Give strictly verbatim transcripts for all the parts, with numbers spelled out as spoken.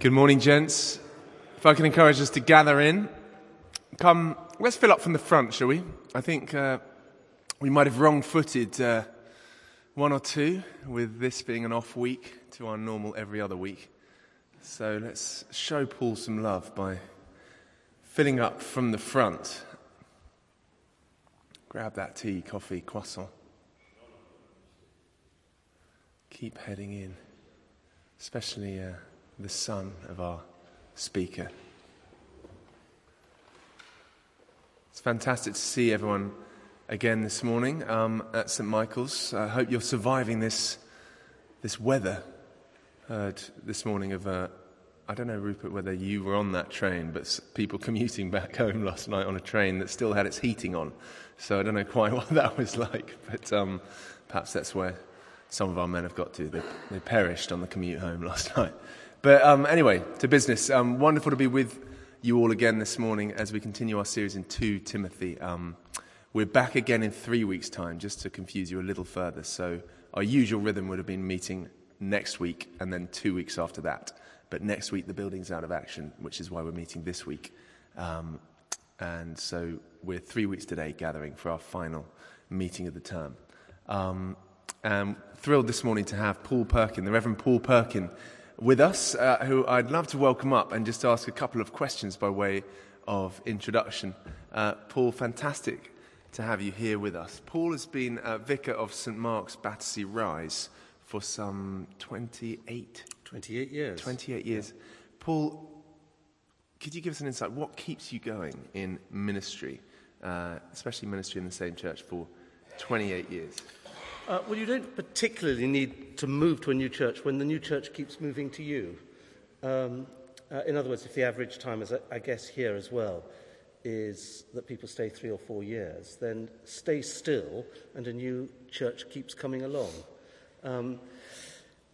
Good morning, gents. If I can encourage us to gather in, come, let's fill up from the front, shall we? I think uh, we might have wrong-footed uh, one or two with this being an off week to our normal every other week. So let's show Paul some love by filling up from the front. Grab that tea, coffee, croissant. Keep heading in, especially Uh, the son of our speaker. It's fantastic to see everyone again this morning um, at Saint Michael's. I hope you're surviving this this weather. Heard this morning of, uh, I don't know, Rupert, whether you were on that train, but people commuting back home last night on a train that still had its heating on. So I don't know quite what that was like, but um, perhaps that's where some of our men have got to. They, they perished on the commute home last night. But um, anyway, to business. Um, wonderful to be with you all again this morning as we continue our series in Second Timothy. Um, we're back again in three weeks' time, just to confuse you a little further. So our usual rhythm would have been meeting next week and then two weeks after that. But next week the building's out of action, which is why we're meeting this week. Um, and so we're three weeks today gathering for our final meeting of the term. Um, and thrilled this morning to have Paul Perkin, the Reverend Paul Perkin, with us, uh, who I'd love to welcome up and just ask a couple of questions by way of introduction. Uh, Paul, fantastic to have you here with us. Paul has been a vicar of Saint Mark's Battersea Rise for some twenty-eight... twenty-eight years. twenty-eight years. Yeah. Paul, could you give us an insight? What keeps you going in ministry, uh, especially ministry in the same church for twenty-eight years? Uh, well, you don't particularly need to move to a new church when the new church keeps moving to you. Um, uh, in other words, if the average time, as I, I guess here as well, is that people stay three or four years, then stay still and a new church keeps coming along. Um,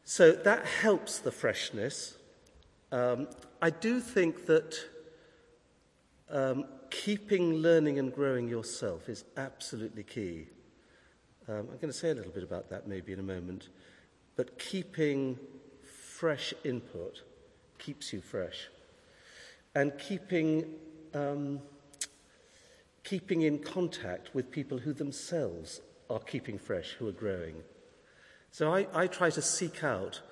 so that helps the freshness. Um, I do think that um, keeping learning and growing yourself is absolutely key. Um, I'm going to say a little bit about that maybe in a moment. But keeping fresh input keeps you fresh. And keeping, um, keeping in contact with people who themselves are keeping fresh, who are growing. So I, I try to seek out,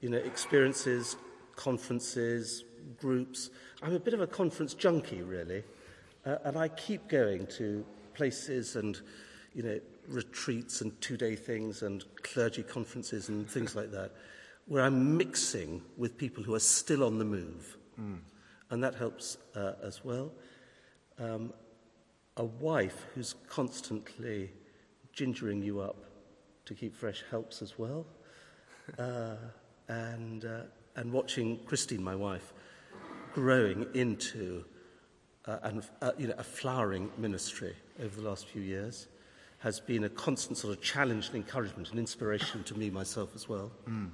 you know, experiences, conferences, groups. I'm a bit of a conference junkie, really. Uh, and I keep going to places and, you know, retreats and two-day things and clergy conferences and things like that, where I'm mixing with people who are still on the move. Mm. And that helps uh, as well. Um, a wife who's constantly gingering you up to keep fresh helps as well. Uh, and, uh, and watching Christine, my wife, growing into uh, an, uh, you know, a flowering ministry over the last few years has been a constant sort of challenge and encouragement and inspiration to me, myself, as well. Mm.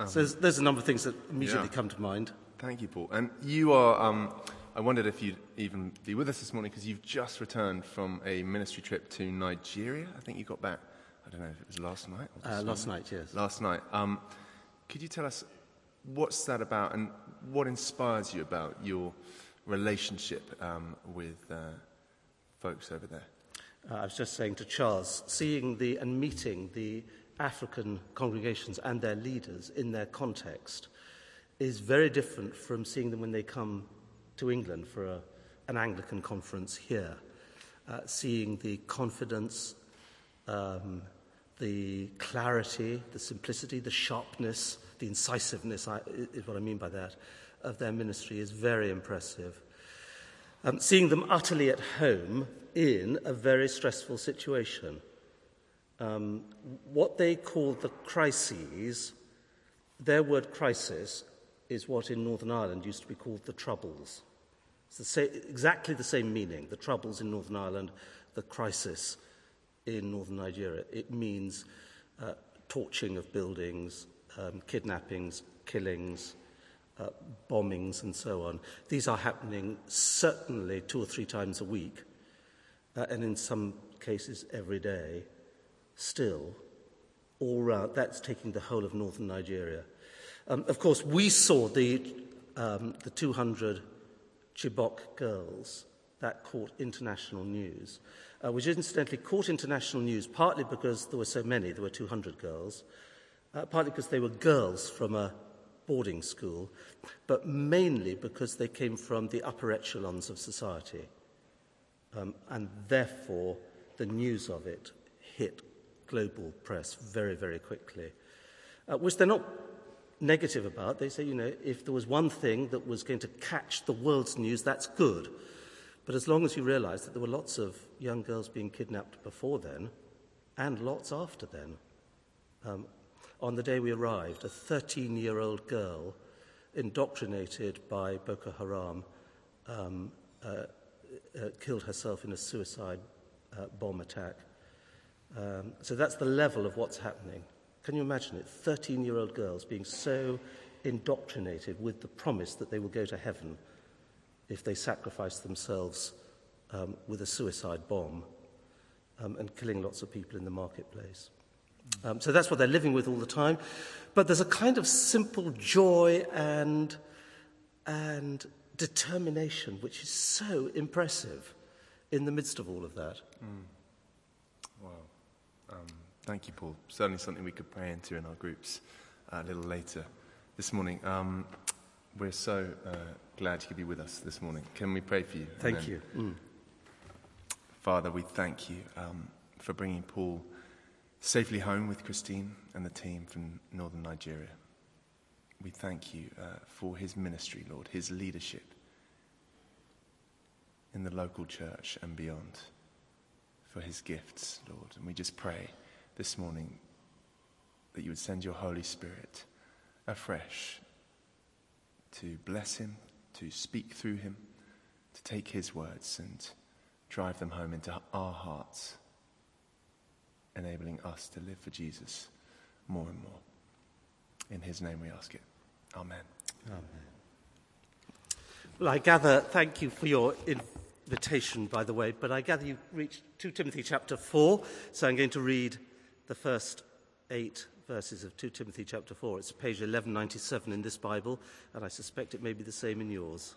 Um, so there's, there's a number of things that immediately yeah. come to mind. Thank you, Paul. And you are, um, I wondered if you'd even be with us this morning, because you've just returned from a ministry trip to Nigeria. I think you got back, I don't know if it was last night. Or uh, last night, yes. Last night. Um, could you tell us what's that about and what inspires you about your relationship um, with uh, folks over there? Uh, I was just saying to Charles, seeing the and meeting the African congregations and their leaders in their context is very different from seeing them when they come to England for a, an Anglican conference here. Uh, seeing the confidence, um, the clarity, the simplicity, the sharpness, the incisiveness, I, is what I mean by that, of their ministry is very impressive. Um, seeing them utterly at home in a very stressful situation. Um, what they call the crises, their word crisis is what in Northern Ireland used to be called the Troubles. It's the same, exactly the same meaning, the Troubles in Northern Ireland, the crisis in Northern Nigeria. It means uh, torching of buildings, um, kidnappings, killings, uh, bombings and so on. These are happening certainly two or three times a week. Uh, and in some cases every day, still, all round. That's taking the whole of northern Nigeria. Um, of course, we saw the, um, the two hundred Chibok girls that caught international news, uh, which incidentally caught international news partly because there were so many, there were two hundred girls, uh, partly because they were girls from a boarding school, but mainly because they came from the upper echelons of society. Um, and therefore, the news of it hit global press very, very quickly, uh, which they're not negative about. They say, you know, if there was one thing that was going to catch the world's news, that's good. But as long as you realise that there were lots of young girls being kidnapped before then and lots after then. Um, on the day we arrived, a thirteen-year-old girl indoctrinated by Boko Haram um, uh, uh, killed herself in a suicide uh, bomb attack. Um, so that's the level of what's happening. Can you imagine it? thirteen-year-old girls being so indoctrinated with the promise that they will go to heaven if they sacrifice themselves um, with a suicide bomb um, and killing lots of people in the marketplace. Um, so that's what they're living with all the time. But there's a kind of simple joy and, and determination which is so impressive in the midst of all of that. Mm. Wow. Um, thank you, Paul. Certainly something we could pray into in our groups uh, a little later this morning. Um, we're so uh, glad you could be with us this morning. Can we pray for you? Thank then, you. Mm. Father, we thank you um, for bringing Paul safely home with Christine and the team from Northern Nigeria. We thank you uh, for his ministry, Lord, his leadership in the local church and beyond, for his gifts, Lord. And we just pray this morning that you would send your Holy Spirit afresh to bless him, to speak through him, to take his words and drive them home into our hearts, enabling us to live for Jesus more and more. In his name we ask it. Amen. Amen. Well, I gather, thank you for your invitation, by the way, but I gather you've reached Second Timothy chapter four, so I'm going to read the first eight verses of Second Timothy chapter four. It's page eleven ninety-seven in this Bible, and I suspect it may be the same in yours.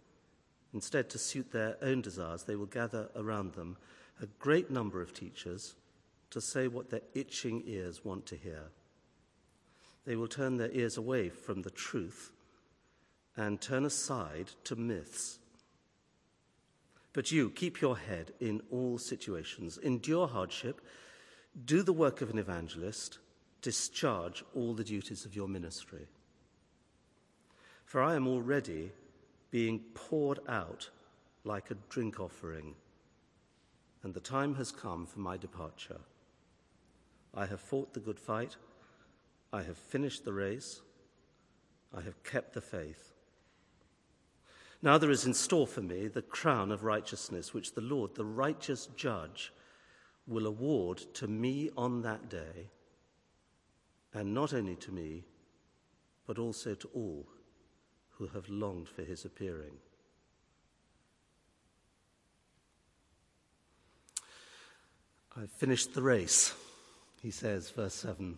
Instead, to suit their own desires, they will gather around them a great number of teachers to say what their itching ears want to hear. They will turn their ears away from the truth and turn aside to myths. But you, keep your head in all situations, endure hardship, do the work of an evangelist, discharge all the duties of your ministry. For I am already being poured out like a drink offering, and the time has come for my departure. I have fought the good fight, I have finished the race, I have kept the faith. Now there is in store for me the crown of righteousness, which the Lord, the righteous judge, will award to me on that day, and not only to me, but also to all who have longed for his appearing. I've finished the race, he says, verse seven.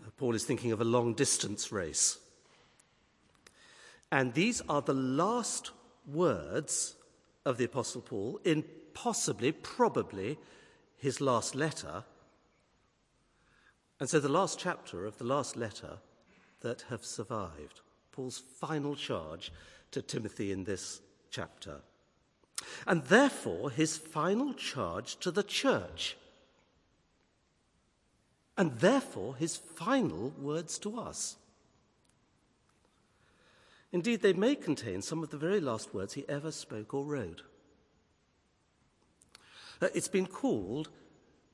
Uh, Paul is thinking of a long distance race. And these are the last words of the Apostle Paul in possibly, probably, his last letter. And so the last chapter of the last letter that have survived. Paul's final charge to Timothy in this chapter. And therefore, his final charge to the church. And therefore, his final words to us. Indeed, they may contain some of the very last words he ever spoke or wrote. Uh, it's been called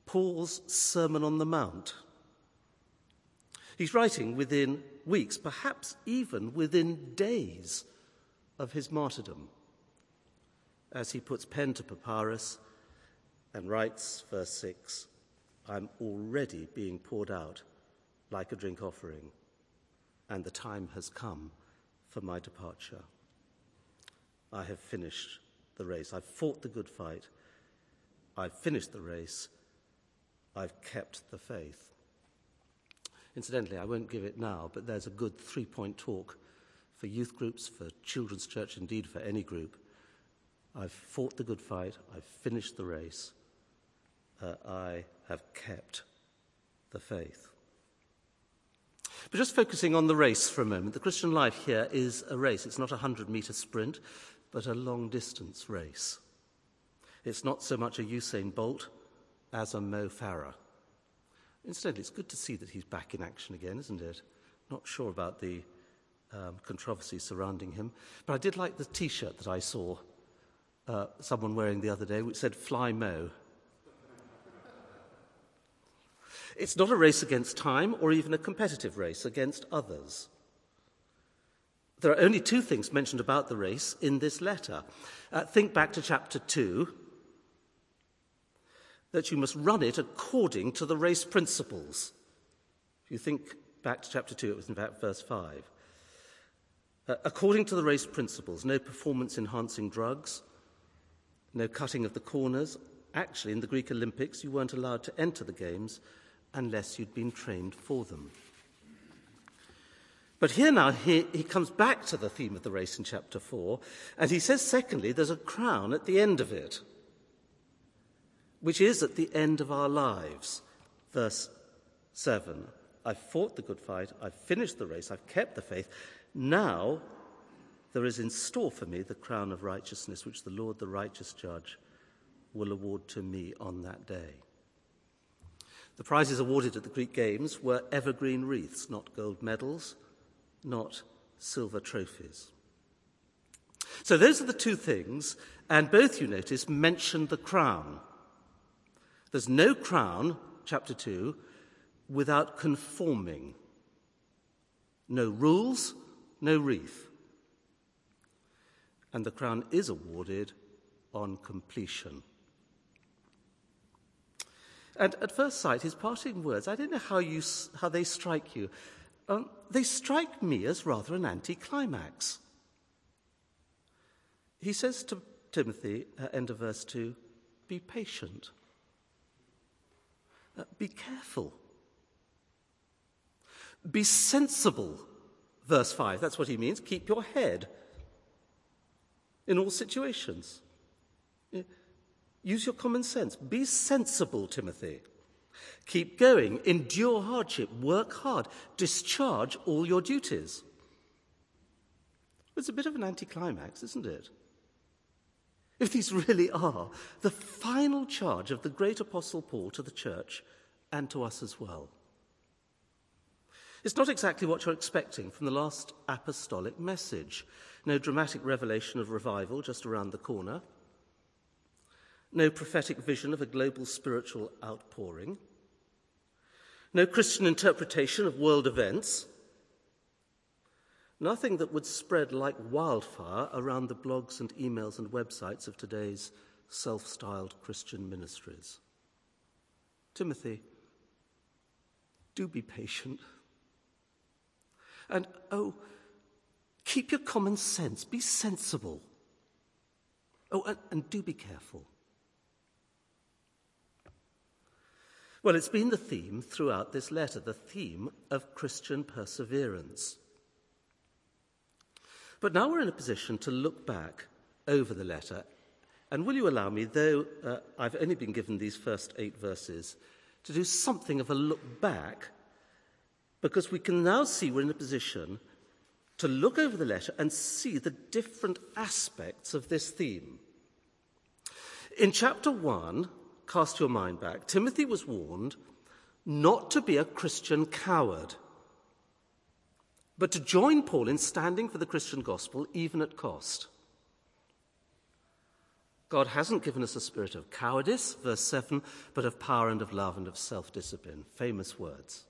Paul's Sermon on the Mount. He's writing within weeks, perhaps even within days of his martyrdom, as he puts pen to papyrus and writes, verse six, "I'm already being poured out like a drink offering, and the time has come for my departure. I have finished the race. I've fought the good fight. I've finished the race. I've kept the faith." Incidentally, I won't give it now, but there's a good three-point talk for youth groups, for children's church, indeed for any group. I've fought the good fight. I've finished the race. Uh, I have kept the faith. But just focusing on the race for a moment, the Christian life here is a race. It's not a hundred-metre sprint, but a long-distance race. It's not so much a Usain Bolt as a Mo Farah. Incidentally, it's good to see that he's back in action again, isn't it? Not sure about the um, controversy surrounding him, but I did like the T-shirt that I saw uh, someone wearing the other day, which said, "Fly Mo." It's not a race against time or even a competitive race against others. There are only two things mentioned about the race in this letter. Uh, think back to chapter two, that you must run it according to the race principles. If you think back to chapter two, it was in fact verse five. Uh, according to the race principles, no performance-enhancing drugs, no cutting of the corners. Actually, in the Greek Olympics, you weren't allowed to enter the games unless you'd been trained for them. But here now, he, he comes back to the theme of the race in chapter four, and he says, secondly, there's a crown at the end of it, which is at the end of our lives. Verse seven, "I've fought the good fight, I've finished the race, I've kept the faith. Now there is in store for me the crown of righteousness, which the Lord, the righteous judge, will award to me on that day." The prizes awarded at the Greek Games were evergreen wreaths, not gold medals, not silver trophies. So those are the two things, and both, you notice, mention the crown. There's no crown, chapter two, without conforming. No rules, no wreath. And the crown is awarded on completion. And at first sight, his parting words, I don't know how you how they strike you. Um, they strike me as rather an anticlimax. He says to Timothy, uh, end of verse two, be patient. Uh, be careful. Be sensible, verse five. That's what he means. Keep your head in all situations. Uh, Use your common sense. Be sensible, Timothy. Keep going. Endure hardship. Work hard. Discharge all your duties. It's a bit of an anticlimax, isn't it? If these really are the final charge of the great Apostle Paul to the church and to us as well. It's not exactly what you're expecting from the last apostolic message. No dramatic revelation of revival just around the corner. No prophetic vision of a global spiritual outpouring. No Christian interpretation of world events. Nothing that would spread like wildfire around the blogs and emails and websites of today's self-styled Christian ministries. Timothy, do be patient. And, oh, keep your common sense. Be sensible. Oh, and, and do be careful. Well, it's been the theme throughout this letter, the theme of Christian perseverance. But now we're in a position to look back over the letter. And will you allow me, though uh, I've only been given these first eight verses, to do something of a look back, because we can now see we're in a position to look over the letter and see the different aspects of this theme. In chapter one, cast your mind back, Timothy was warned not to be a Christian coward, but to join Paul in standing for the Christian gospel, even at cost. God hasn't given us a spirit of cowardice, verse seven, but of power and of love and of self-discipline. Famous words.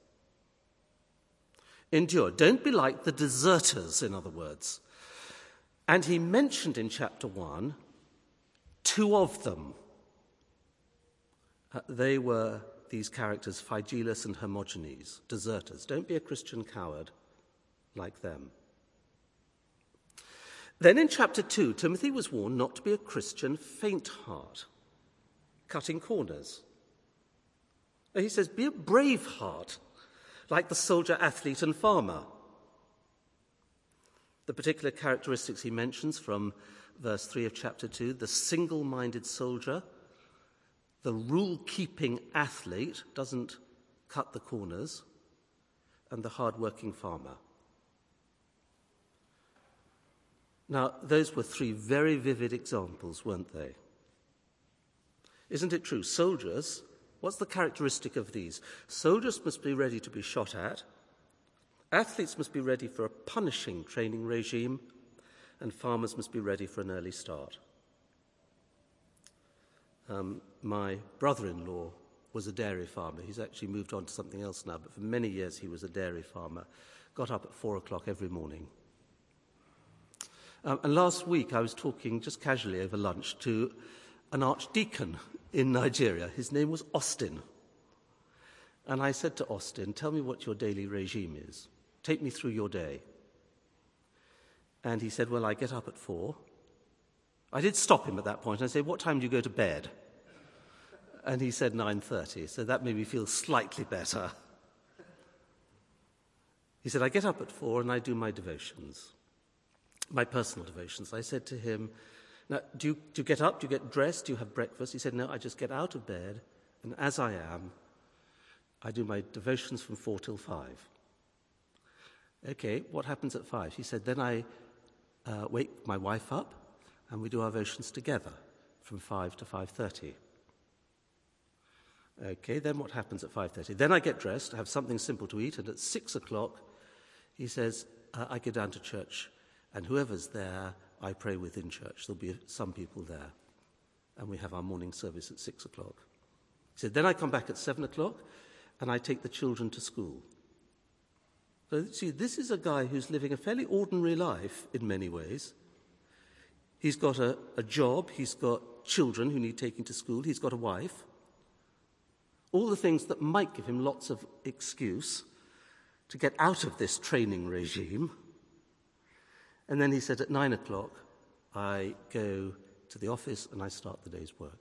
Endure. Don't be like the deserters, in other words. And he mentioned in chapter one, two of them. Uh, they were these characters, Phygelus and Hermogenes, deserters. Don't be a Christian coward like them. Then in chapter two, Timothy was warned not to be a Christian faint heart, cutting corners. He says, be a brave heart, like the soldier, athlete, and farmer. The particular characteristics he mentions from verse three of chapter two, the single-minded soldier, the rule-keeping athlete, doesn't cut the corners, and the hard-working farmer. Now, those were three very vivid examples, weren't they? Isn't it true? Soldiers, what's the characteristic of these? Soldiers must be ready to be shot at. Athletes must be ready for a punishing training regime. And farmers must be ready for an early start. Um, my brother-in-law was a dairy farmer. He's actually moved on to something else now, but for many years he was a dairy farmer. Got up at four o'clock every morning. Um, and last week I was talking just casually over lunch to an archdeacon in Nigeria. His name was Austin. And I said to Austin, tell me what your daily regime is. Take me through your day. And he said, well, I get up at four. I did stop him at that point. I said, what time do you go to bed? And he said nine thirty. So that made me feel slightly better. He said, I get up at four and I do my devotions. My personal devotions. I said to him, now, do you, do you get up? Do you get dressed? Do you have breakfast? He said, no, I just get out of bed, and as I am, I do my devotions from four till five. Okay, what happens at five? He said, then I uh, wake my wife up, and we do our devotions together from five to five thirty. Okay, then what happens at five thirty? Then I get dressed, have something simple to eat, and at six o'clock, he says, uh, I go down to church. And whoever's there, I pray with in church. There'll be some people there. And we have our morning service at six o'clock. He said, then I come back at seven o'clock and I take the children to school. So, see, this is a guy who's living a fairly ordinary life in many ways. He's got a, a job. He's got children who need taking to school. He's got a wife. All the things that might give him lots of excuse to get out of this training regime. And then he said, at nine o'clock, I go to the office and I start the day's work.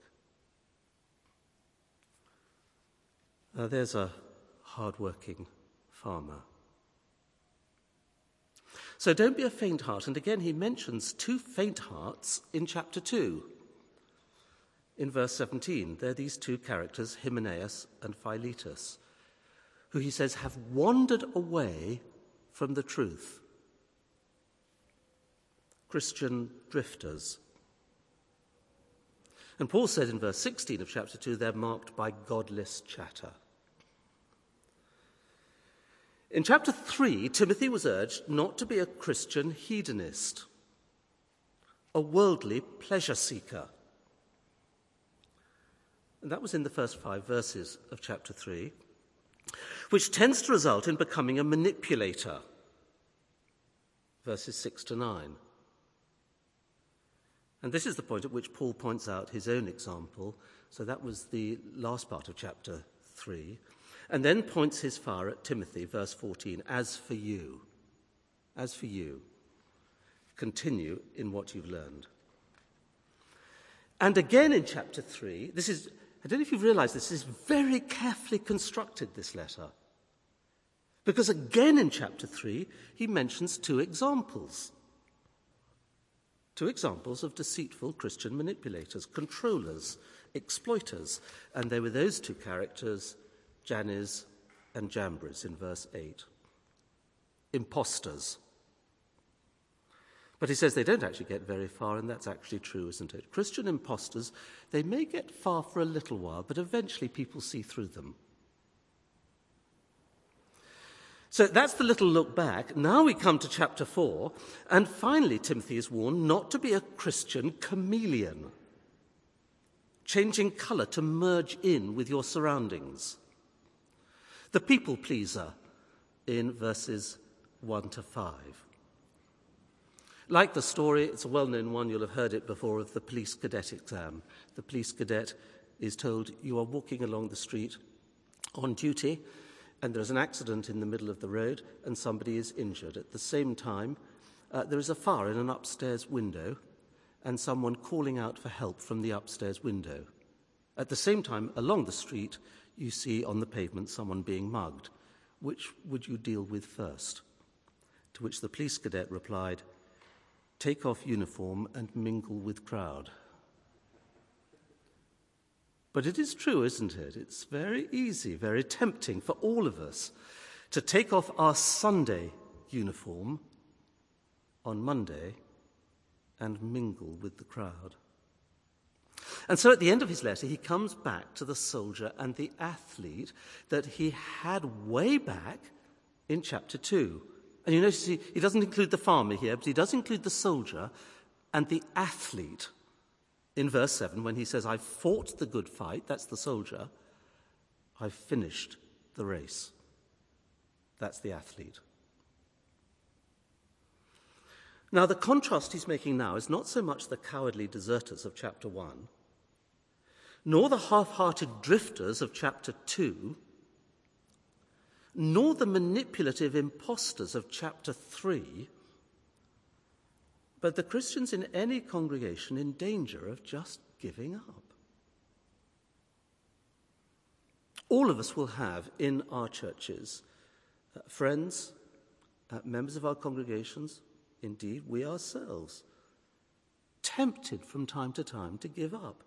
Now, there's a hard-working farmer. So don't be a faint heart. And again, he mentions two faint hearts in chapter two. In verse seventeen, there are these two characters, Hymenaeus and Philetus, who he says have wandered away from the truth. Christian drifters. And Paul said in verse sixteen of chapter two, they're marked by godless chatter. In chapter three, Timothy was urged not to be a Christian hedonist, a worldly pleasure seeker. And that was in the first five verses of chapter three, which tends to result in becoming a manipulator, verses six to nine. And this is the point at which Paul points out his own example. So that was the last part of chapter three. And then points his fire at Timothy, verse fourteen, as for you, as for you, continue in what you've learned. And again in chapter three, this is, I don't know if you've realized this, this is very carefully constructed, this letter. Because again in chapter three, he mentions two examples. Two examples of deceitful Christian manipulators, controllers, exploiters. And they were those two characters, Jannes and Jambres, in verse eight. Imposters. But he says they don't actually get very far, and that's actually true, isn't it? Christian imposters, they may get far for a little while, but eventually people see through them. So that's the little look back. Now we come to chapter four, and finally Timothy is warned not to be a Christian chameleon, changing colour to merge in with your surroundings. The people pleaser in verses one to five. Like the story, it's a well-known one, you'll have heard it before, of the police cadet exam. The police cadet is told, you are walking along the street on duty, and there's an accident in the middle of the road, and somebody is injured. At the same time, uh, there is a fire in an upstairs window, and someone calling out for help from the upstairs window. At the same time, along the street, you see on the pavement someone being mugged. Which would you deal with first? To which the police cadet replied, take off uniform and mingle with crowd. But it is true, isn't it? It's very easy, very tempting for all of us to take off our Sunday uniform on Monday and mingle with the crowd. And so at the end of his letter, he comes back to the soldier and the athlete that he had way back in chapter two. And you notice he, he doesn't include the farmer here, but he does include the soldier and the athlete in verse seven when he says, I fought the good fight, that's the soldier, I finished the race. That's the athlete. Now, the contrast he's making now is not so much the cowardly deserters of chapter one, nor the half-hearted drifters of chapter two, nor the manipulative impostors of chapter three, but the Christians in any congregation in danger of just giving up. All of us will have in our churches uh, friends, uh, members of our congregations, indeed, we ourselves, tempted from time to time to give up.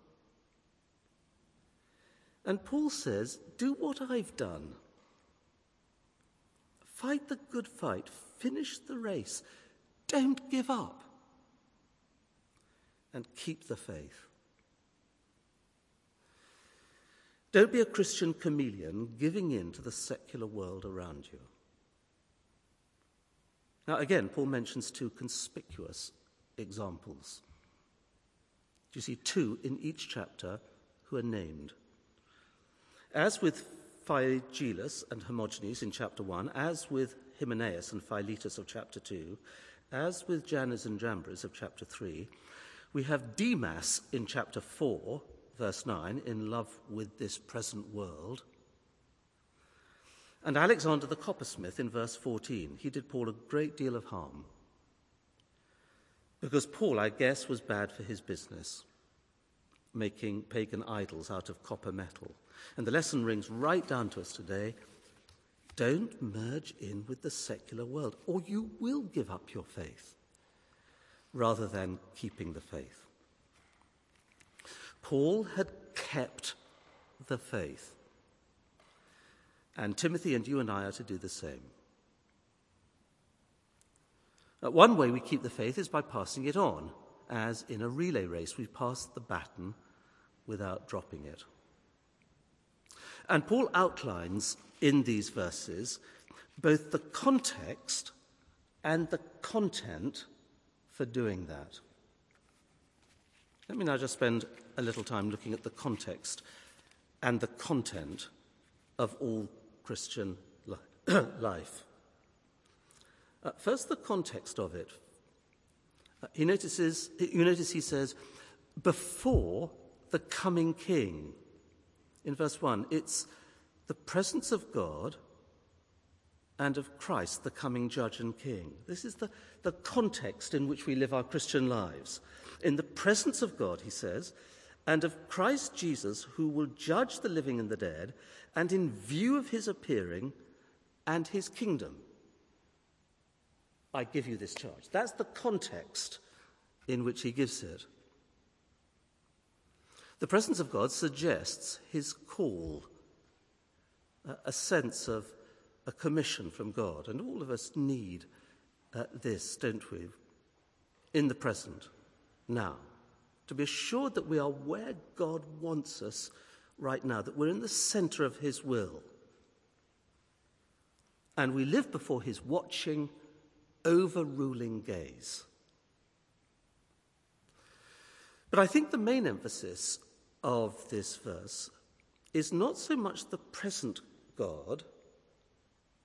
And Paul says, do what I've done. Fight the good fight. Finish the race. Don't give up. And keep the faith. Don't be a Christian chameleon giving in to the secular world around you. Now, again, Paul mentions two conspicuous examples. You see two in each chapter who are named. As with Phygelus and Hermogenes in chapter one, as with Hymenaeus and Philetus of chapter two, as with Jannes and Jambres of chapter three, we have Demas in chapter four, verse nine, in love with this present world, and Alexander the coppersmith in verse fourteen. He did Paul a great deal of harm because Paul, I guess, was bad for his business, making pagan idols out of copper metal. And the lesson rings right down to us today. Don't merge in with the secular world, or you will give up your faith rather than keeping the faith. Paul had kept the faith. And Timothy and you and I are to do the same. One way we keep the faith is by passing it on, as in a relay race we pass the baton without dropping it. And Paul outlines in these verses both the context and the content for doing that. Let me now just spend a little time looking at the context and the content of all Christian life. Uh, first, the context of it. Uh, he notices, you notice he says, before the coming king. In verse one, it's the presence of God and of Christ, the coming judge and king. This is the, the context in which we live our Christian lives. In the presence of God, he says, and of Christ Jesus, who will judge the living and the dead, and in view of his appearing and his kingdom, I give you this charge. That's the context in which he gives it. The presence of God suggests his call, a sense of a commission from God. And all of us need uh, this, don't we? In the present, now. To be assured that we are where God wants us right now, that we're in the center of his will. and we live before his watching, overruling gaze. But I think the main emphasis of this verse is not so much the present God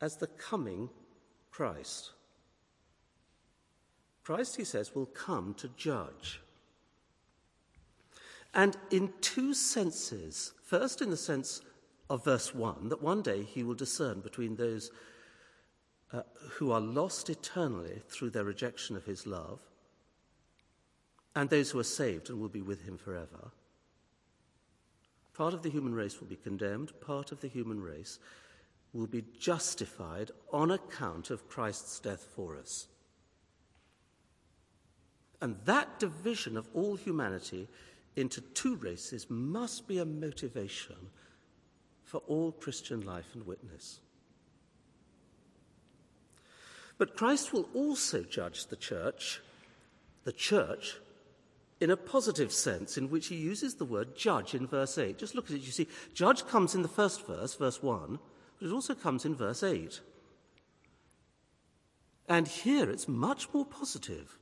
as the coming Christ. Christ, he says, will come to judge. And in two senses. First, in the sense of verse one, that one day he will discern between those uh, who are lost eternally through their rejection of his love and those who are saved and will be with him forever. Part of the human race will be condemned. Part of the human race will be justified on account of Christ's death for us. And that division of all humanity into two races must be a motivation for all Christian life and witness. But Christ will also judge the church, the church, in a positive sense, in which he uses the word judge in verse eight. Just look at it, you see, judge comes in the first verse, verse one, but it also comes in verse eight. And here it's much more positive.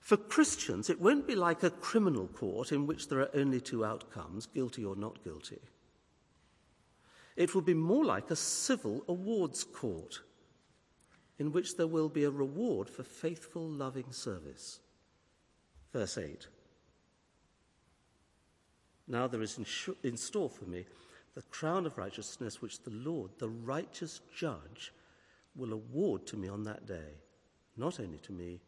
For Christians, it won't be like a criminal court in which there are only two outcomes, guilty or not guilty. It will be more like a civil awards court in which there will be a reward for faithful, loving service. Verse eight. Now there is in, sh- in store for me the crown of righteousness which the Lord, the righteous judge, will award to me on that day, not only to me,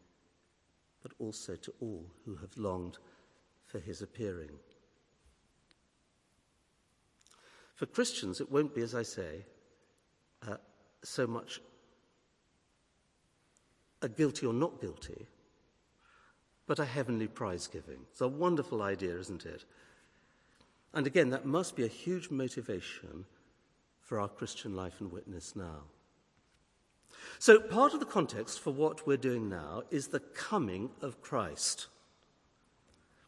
but also to all who have longed for his appearing. For Christians, it won't be, as I say, uh, so much a guilty or not guilty, but a heavenly prize giving. It's a wonderful idea, isn't it? And again, that must be a huge motivation for our Christian life and witness now. So part of the context for what we're doing now is the coming of Christ.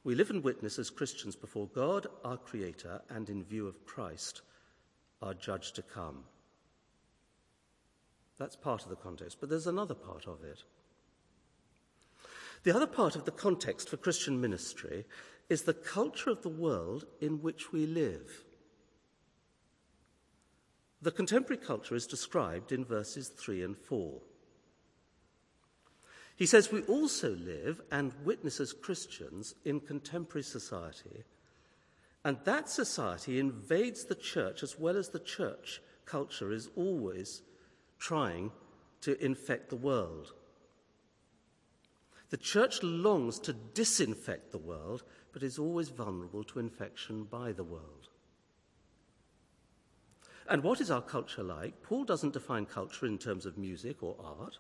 We live and witness as Christians before God, our Creator, and in view of Christ, our Judge to come. That's part of the context, but there's another part of it. The other part of the context for Christian ministry is the culture of the world in which we live. The contemporary culture is described in verses three and four. He says we also live and witness as Christians in contemporary society, and that society invades the church as well as the church culture is always trying to infect the world. The church longs to disinfect the world, but is always vulnerable to infection by the world. And what is our culture like? Paul doesn't define culture in terms of music or art,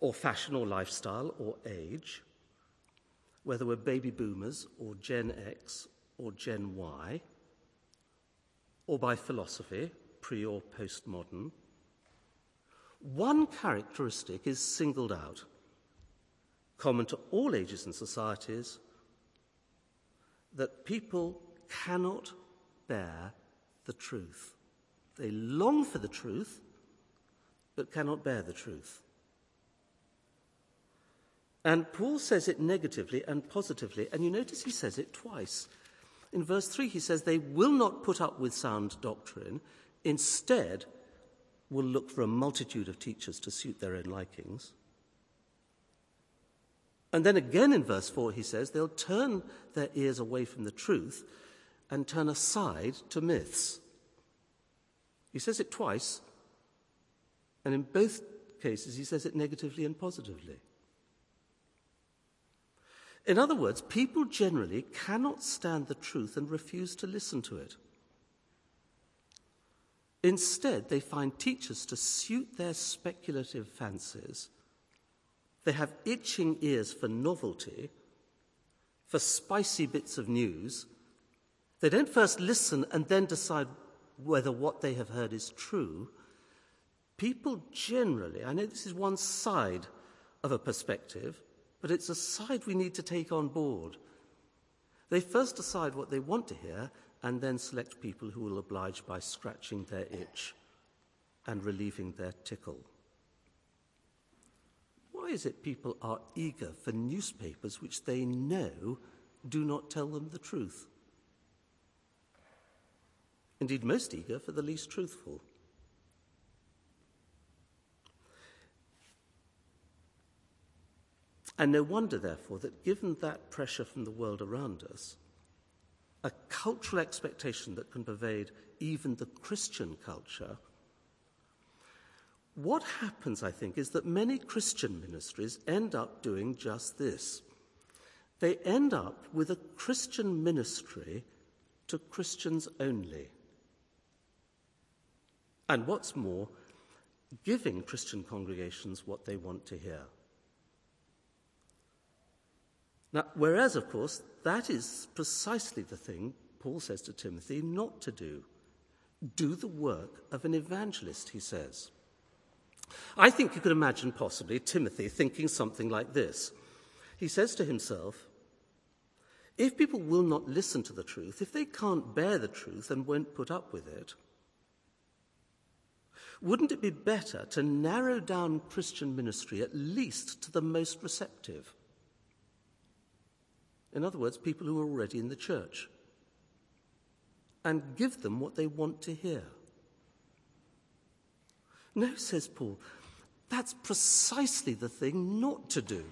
or fashion or lifestyle or age, whether we're baby boomers or Gen X or Gen Y, or by philosophy, pre or postmodern. One characteristic is singled out, common to all ages and societies, that people cannot bear the truth. They long for the truth, but cannot bear the truth. And Paul says it negatively and positively, and you notice he says it twice. In verse three, he says they will not put up with sound doctrine, instead will look for a multitude of teachers to suit their own likings. And then again in verse four, he says they'll turn their ears away from the truth and turn aside to myths. He says it twice, and in both cases he says it negatively and positively. In other words, people generally cannot stand the truth and refuse to listen to it. Instead, they find teachers to suit their speculative fancies. They have itching ears for novelty, for spicy bits of news. They don't first listen and then decide whether what they have heard is true. People generally, I know this is one side of a perspective, but it's a side we need to take on board. They first decide what they want to hear and then select people who will oblige by scratching their itch and relieving their tickle. Why is it people are eager for newspapers which they know do not tell them the truth? Indeed, most eager for the least truthful. And no wonder, therefore, that given that pressure from the world around us, a cultural expectation that can pervade even the Christian culture, what happens, I think, is that many Christian ministries end up doing just this. They end up with a Christian ministry to Christians only. And what's more, giving Christian congregations what they want to hear. Now, whereas, of course, that is precisely the thing Paul says to Timothy not to do. Do the work of an evangelist, he says. I think you could imagine possibly Timothy thinking something like this. He says to himself, if people will not listen to the truth, if they can't bear the truth and won't put up with it, wouldn't it be better to narrow down Christian ministry at least to the most receptive? In other words, people who are already in the church, and give them what they want to hear. No, says Paul, that's precisely the thing not to do.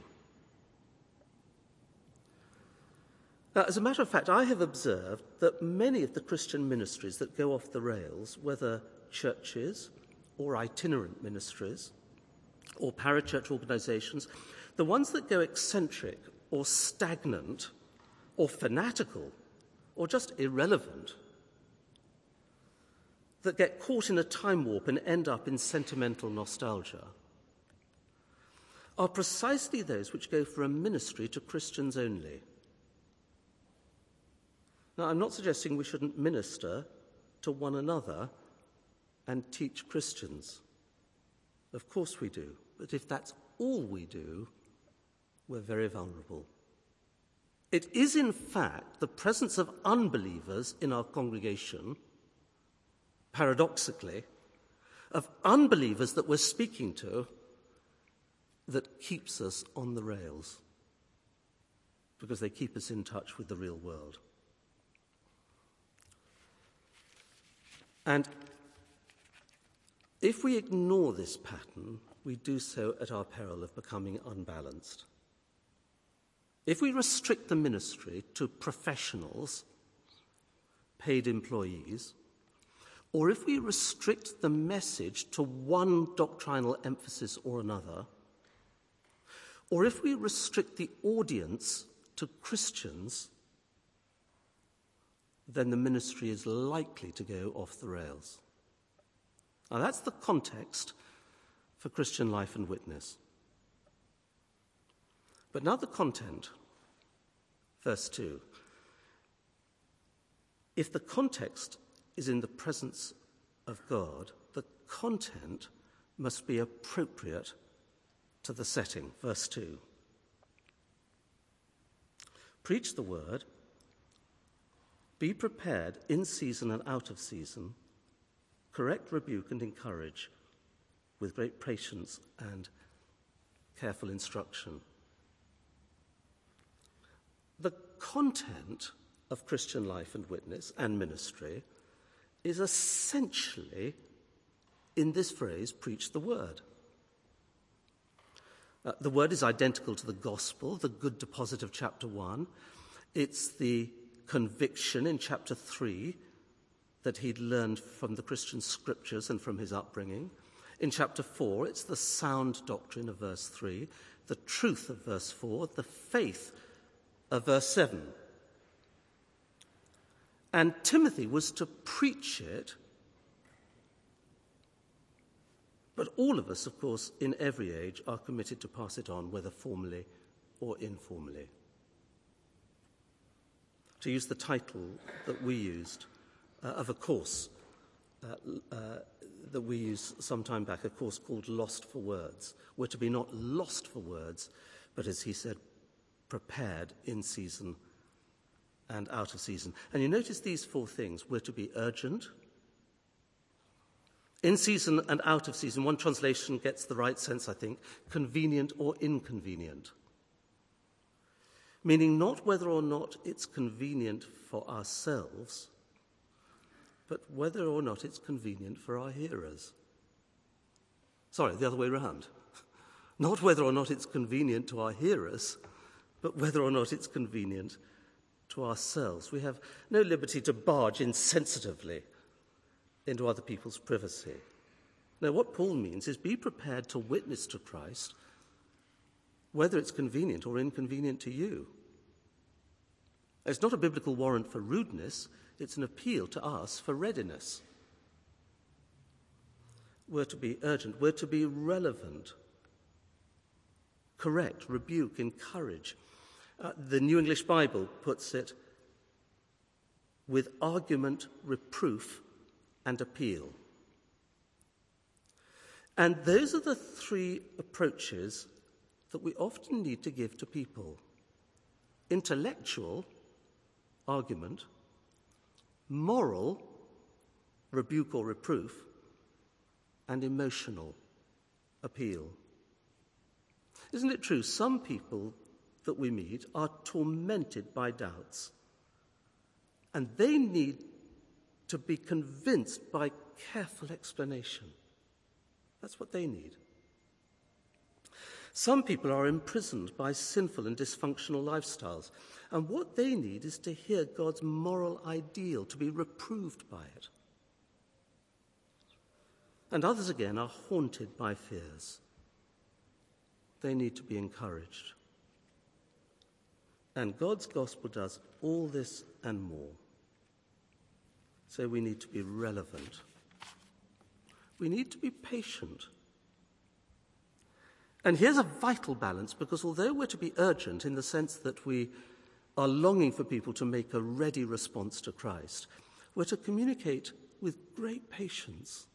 Now, as a matter of fact, I have observed that many of the Christian ministries that go off the rails, whether churches or itinerant ministries or parachurch organisations, the ones that go eccentric or stagnant, or fanatical, or just irrelevant, that get caught in a time warp and end up in sentimental nostalgia, are precisely those which go for a ministry to Christians only. Now, I'm not suggesting we shouldn't minister to one another and teach Christians. Of course we do, but if that's all we do, we're very vulnerable. It is, in fact, the presence of unbelievers in our congregation, paradoxically, of unbelievers that we're speaking to, that keeps us on the rails, because they keep us in touch with the real world. And if we ignore this pattern, we do so at our peril of becoming unbalanced. If we restrict the ministry to professionals, paid employees, or if we restrict the message to one doctrinal emphasis or another, or if we restrict the audience to Christians, then the ministry is likely to go off the rails. Now, that's the context for Christian life and witness. But now the content, verse two. If the context is in the presence of God, the content must be appropriate to the setting, verse two. Preach the word, be prepared in season and out of season, correct, rebuke, and encourage with great patience and careful instruction. The content of Christian life and witness and ministry is essentially, in this phrase, preach the word. Uh, the word is identical to the gospel, the good deposit of chapter one. It's the conviction in chapter three that he'd learned from the Christian scriptures and from his upbringing. In chapter four, it's the sound doctrine of verse three, the truth of verse four, the faith of verse seven. And Timothy was to preach it, but all of us, of course, in every age are committed to pass it on, whether formally or informally. To use the title that we used uh, of a course uh, uh, that we used some time back, a course called Lost for Words. We're to be not lost for words, but as he said, prepared in season and out of season. And you notice these four things. We're to be urgent, In season and out of season, one translation gets the right sense, I think, convenient or inconvenient. Meaning not whether or not it's convenient for ourselves, but whether or not it's convenient for our hearers. Sorry, the other way around. Not whether or not it's convenient to our hearers, but whether or not it's convenient to ourselves. We have no liberty to barge insensitively into other people's privacy. Now, what Paul means is be prepared to witness to Christ whether it's convenient or inconvenient to you. It's not a biblical warrant for rudeness, it's an appeal to us for readiness. We're to be urgent, we're to be relevant, correct, rebuke, encourage. Uh, the New English Bible puts it with argument, reproof, and appeal. And those are the three approaches that we often need to give to people. Intellectual, argument; moral, rebuke or reproof; and emotional, appeal. Isn't it true? Some people that we meet are tormented by doubts, and they need to be convinced by careful explanation. That's what they need. Some people are imprisoned by sinful and dysfunctional lifestyles, and what they need is to hear God's moral ideal, to be reproved by it. And others again are haunted by fears. They need to be encouraged. And God's gospel does all this and more. So we need to be relevant. We need to be patient. And here's a vital balance, because although we're to be urgent in the sense that we are longing for people to make a ready response to Christ, we're to communicate with great patience.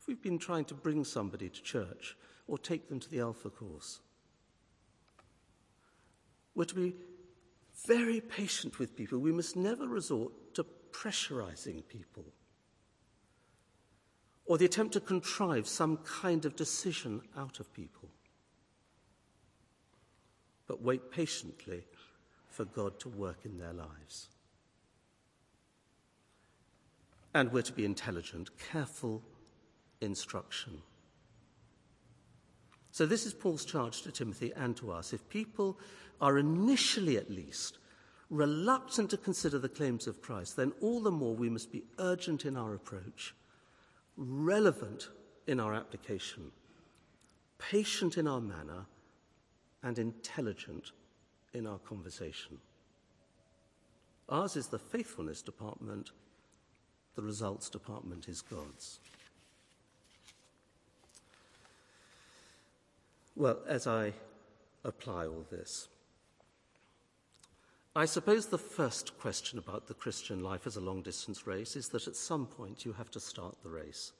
If we've been trying to bring somebody to church or take them to the Alpha course, we're to be very patient with people. We must never resort to pressurizing people or the attempt to contrive some kind of decision out of people. But wait patiently for God to work in their lives. And we're to be intelligent, careful instruction. So this is Paul's charge to Timothy and to us. If people are initially, at least, reluctant to consider the claims of Christ, then all the more we must be urgent in our approach, relevant in our application, patient in our manner, and intelligent in our conversation. Ours is the faithfulness department. The results department is God's. Well, as I apply all this, I suppose the first question about the Christian life as a long-distance race is that at some point you have to start the race.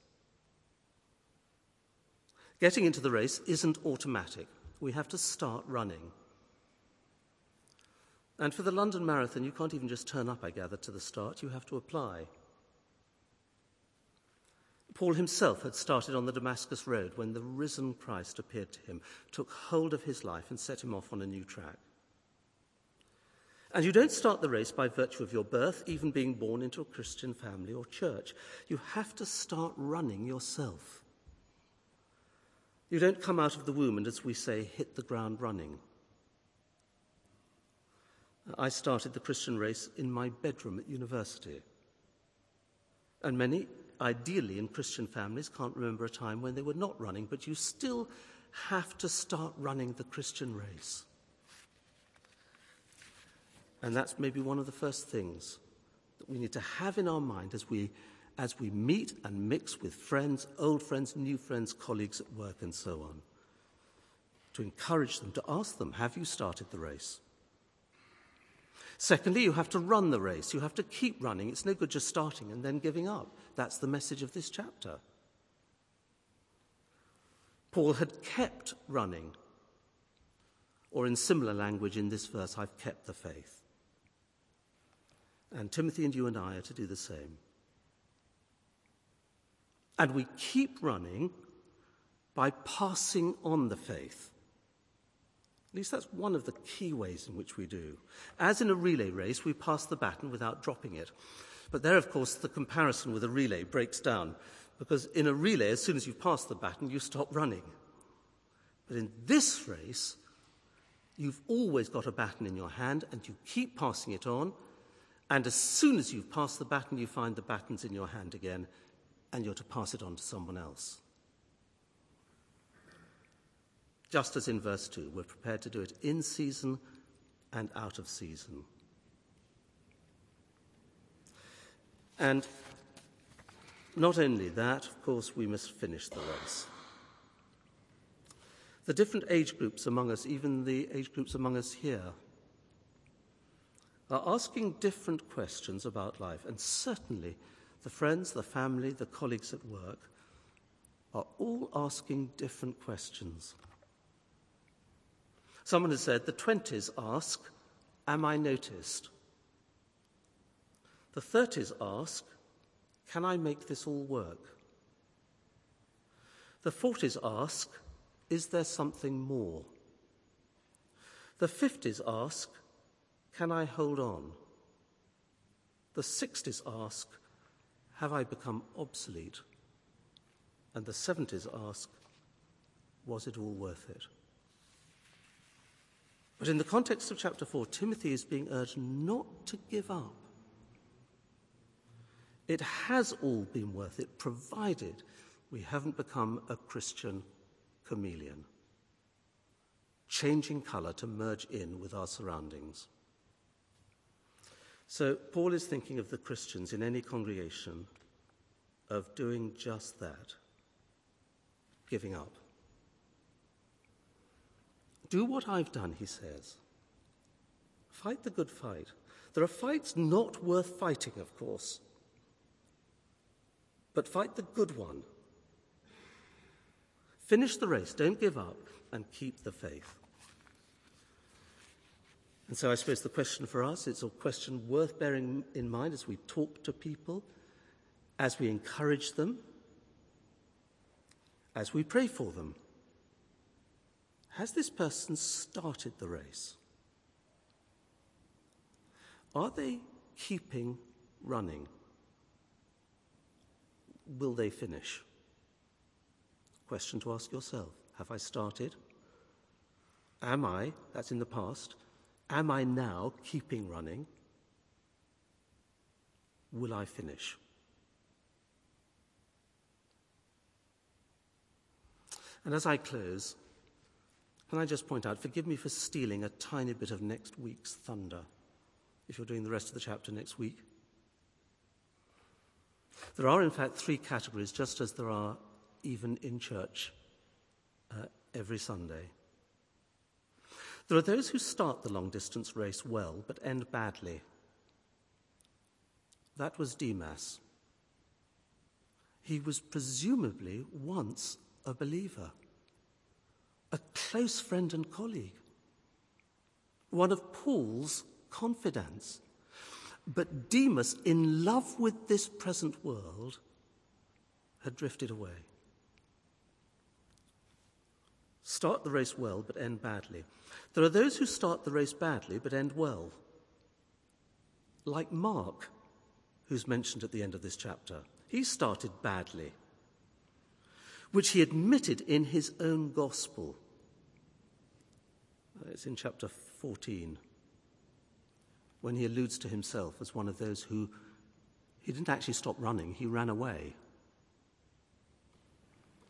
Getting into the race isn't automatic. We have to start running. And for the London Marathon, you can't even just turn up, I gather, to the start. You have to apply. Paul himself had started on the Damascus Road when the risen Christ appeared to him, took hold of his life, and set him off on a new track. And you don't start the race by virtue of your birth, even being born into a Christian family or church. You have to start running yourself. You don't come out of the womb and, as we say, hit the ground running. I started the Christian race in my bedroom at university. And many, ideally in Christian families, can't remember a time when they were not running, but you still have to start running the Christian race. And that's maybe one of the first things that we need to have in our mind as we, as we meet and mix with friends, old friends, new friends, colleagues at work, and so on. To encourage them, to ask them, have you started the race? Secondly, you have to run the race. You have to keep running. It's no good just starting and then giving up. That's the message of this chapter. Paul had kept running, or in similar language in this verse, I've kept the faith. And Timothy and you and I are to do the same. and we keep running by passing on the faith. At least that's one of the key ways in which we do. As in a relay race, we pass the baton without dropping it. But there, of course, the comparison with a relay breaks down, because in a relay, as soon as you pass the baton, you stop running. But in this race, you've always got a baton in your hand, and you keep passing it on, and as soon as you've passed the baton, you find the baton's in your hand again, and you're to pass it on to someone else. Just as in verse two, we're prepared to do it in season and out of season. And not only that, of course, we must finish the race. The different age groups among us, even the age groups among us here, are asking different questions about life. And certainly the friends, the family, the colleagues at work are all asking different questions. Someone has said the twenties ask, am I noticed? The thirties ask, can I make this all work? The forties ask, is there something more? The fifties ask, can I hold on? The sixties ask, have I become obsolete? And the seventies ask, was it all worth it? But in the context of chapter four, Timothy is being urged not to give up. It has all been worth it, provided we haven't become a Christian chameleon, changing colour to merge in with our surroundings. So Paul is thinking of the Christians in any congregation of doing just that, giving up. Do what I've done, he says. Fight the good fight. There are fights not worth fighting, of course, but fight the good one. Finish the race, don't give up, and keep the faith. And so I suppose the question for us, it's a question worth bearing in mind as we talk to people, as we encourage them, as we pray for them. Has this person started the race? Are they keeping running? Will they finish? Question to ask yourself. Have I started? Am I, that's in the past, am I now keeping running? Will I finish? And as I close, can I just point out, forgive me for stealing a tiny bit of next week's thunder, if you're doing the rest of the chapter next week. There are, in fact, three categories, just as there are even in church uh, every Sunday. There are those who start the long-distance race well, but end badly. That was Demas. He was presumably once a believer, a close friend and colleague, one of Paul's confidants. But Demas, in love with this present world, had drifted away. Start the race well, but end badly. There are those who start the race badly, but end well. Like Mark, who's mentioned at the end of this chapter. He started badly, which he admitted in his own gospel. It's in chapter fourteen, when he alludes to himself as one of those who, he didn't actually stop running, he ran away.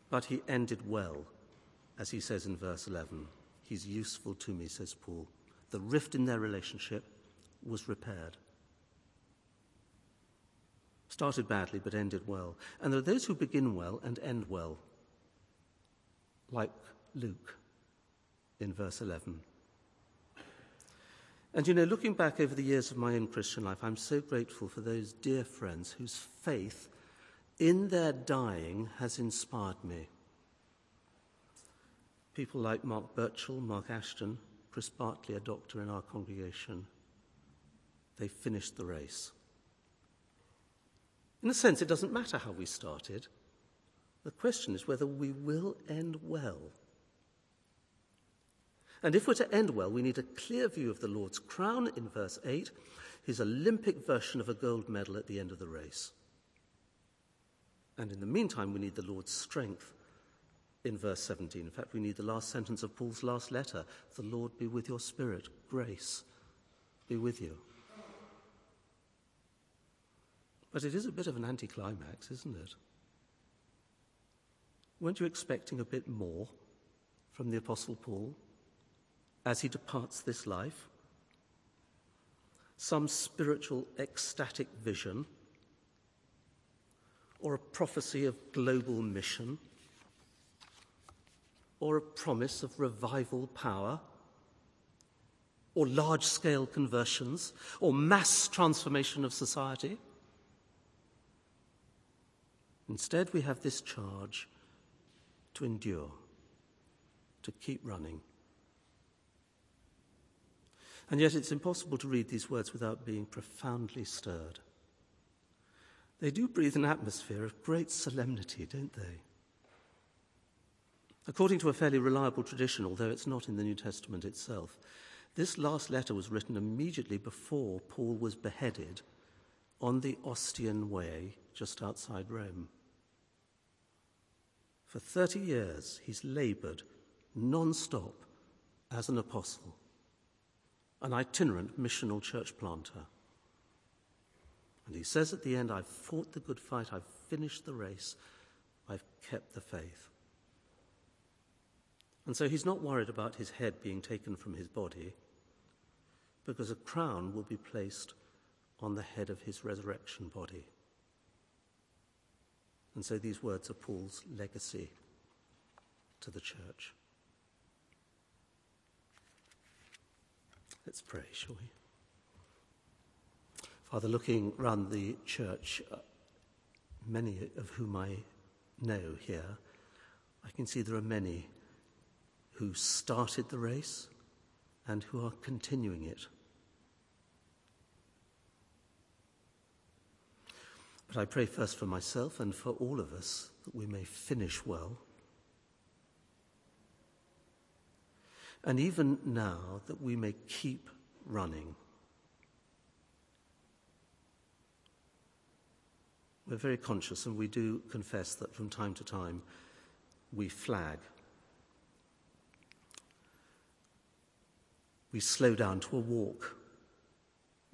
But he ended well. As he says in verse eleven, he's useful to me, says Paul. The rift in their relationship was repaired. Started badly, but ended well. And there are those who begin well and end well, like Luke in verse eleven. And you know, looking back over the years of my own Christian life, I'm so grateful for those dear friends whose faith in their dying has inspired me. People like Mark Birchall, Mark Ashton, Chris Bartley, a doctor in our congregation. They finished the race. In a sense, it doesn't matter how we started. The question is whether we will end well. And if we're to end well, we need a clear view of the Lord's crown in verse eight, his Olympic version of a gold medal at the end of the race. And in the meantime, we need the Lord's strength in verse seventeen. In fact, we need the last sentence of Paul's last letter, the Lord be with your spirit, grace be with you. But it is a bit of an anticlimax, isn't it? Weren't you expecting a bit more from the Apostle Paul as he departs this life? Some spiritual ecstatic vision, or a prophecy of global mission, or a promise of revival power, or large-scale conversions, or mass transformation of society. Instead, we have this charge to endure, to keep running. And yet it's impossible to read these words without being profoundly stirred. They do breathe an atmosphere of great solemnity, don't they? According to a fairly reliable tradition, although it's not in the New Testament itself, this last letter was written immediately before Paul was beheaded on the Ostian Way, just outside Rome. For thirty years, he's laboured non-stop as an apostle, an itinerant missional church planter. And he says at the end, I've fought the good fight, I've finished the race, I've kept the faith. And so he's not worried about his head being taken from his body, because a crown will be placed on the head of his resurrection body. And so these words are Paul's legacy to the church. Let's pray, shall we? Father, looking round the church, many of whom I know here, I can see there are many who started the race and who are continuing it. But I pray first for myself and for all of us that we may finish well. And even now that we may keep running. We're very conscious, and we do confess that from time to time we flag. We slow down to a walk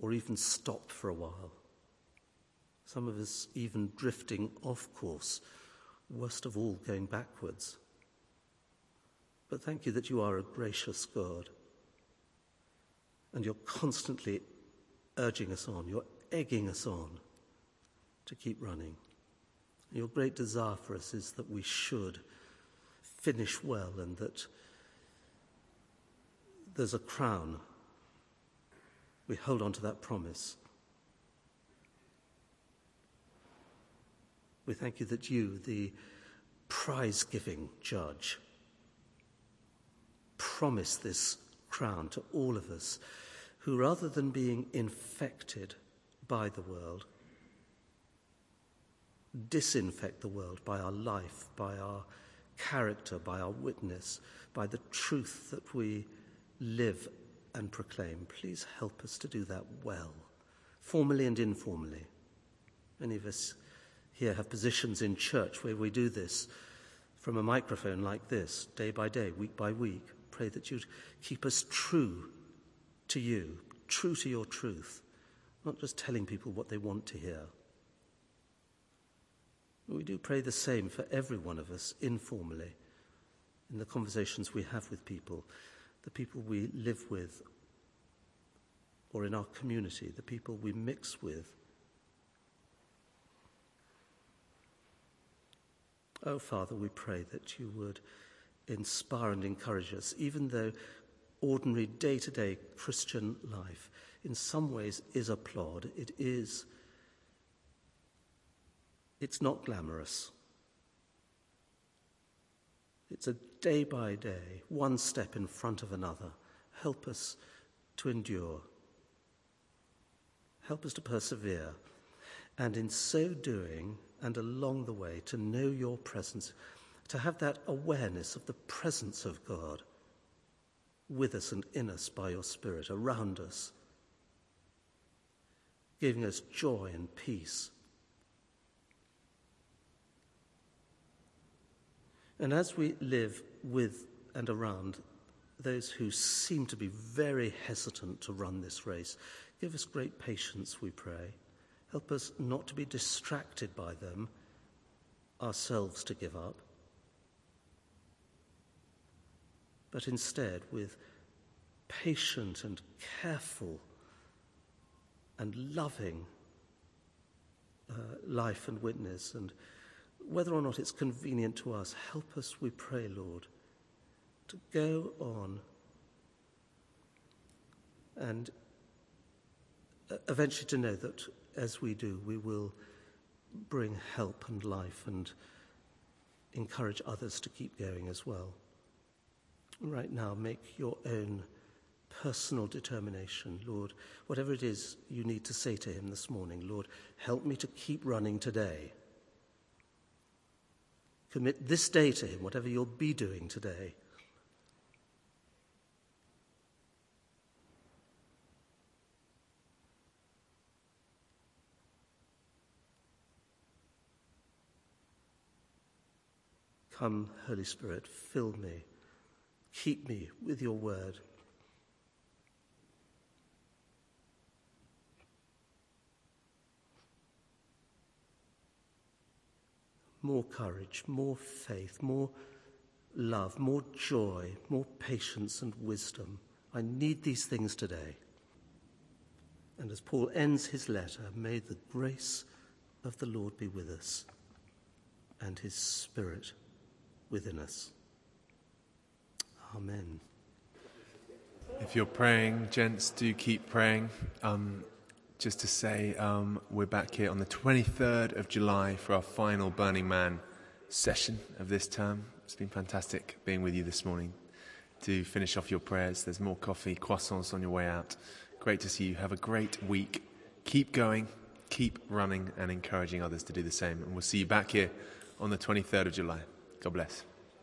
or even stop for a while. Some of us even drifting off course, worst of all going backwards. But thank you that you are a gracious God, and you're constantly urging us on, you're egging us on to keep running. And your great desire for us is that we should finish well, and that there's a crown. We hold on to that promise. We thank you that you, the prize-giving judge, promised this crown to all of us who, rather than being infected by the world, disinfect the world by our life, by our character, by our witness, by the truth that we live and proclaim. Please help us to do that well, formally and informally. Many of us here have positions in church where we do this from a microphone like this, day by day, week by week. Pray that you'd keep us true to you, true to your truth, not just telling people what they want to hear. We do pray the same for every one of us informally, in the conversations we have with people, the people we live with, or in our community, the people we mix with. Oh, Father, we pray that you would inspire and encourage us, even though ordinary day-to-day Christian life in some ways is a plod. It is, it's not glamorous. It's a day by day, one step in front of another. Help us to endure. Help us to persevere. and in so doing and along the way to know your presence, to have that awareness of the presence of God with us and in us by your Spirit, around us, giving us joy and peace. And as we live with and around those who seem to be very hesitant to run this race, give us great patience, we pray. Help us not to be distracted by them, ourselves to give up, but instead with patient and careful and loving uh, life and witness. And whether or not it's convenient to us, help us, we pray, Lord, to go on and eventually to know that as we do, we will bring help and life and encourage others to keep going as well. Right now, make your own personal determination, Lord. Whatever it is you need to say to him this morning, Lord, help me to keep running today. Commit this day to him, whatever you'll be doing today. Come, Holy Spirit, fill me. Keep me with your word. More courage, more faith, more love, more joy, more patience and wisdom. I need these things today. And as Paul ends his letter, may the grace of the Lord be with us and his Spirit within us. Amen. If you're praying, gents, do keep praying. Um, just to say, um, we're back here on the twenty-third of July for our final Burning Man session of this term. It's been fantastic being with you this morning. Do finish off your prayers. There's more coffee, croissants on your way out. Great to see you. Have a great week. Keep going, keep running, and encouraging others to do the same. And we'll see you back here on the twenty-third of July. God bless.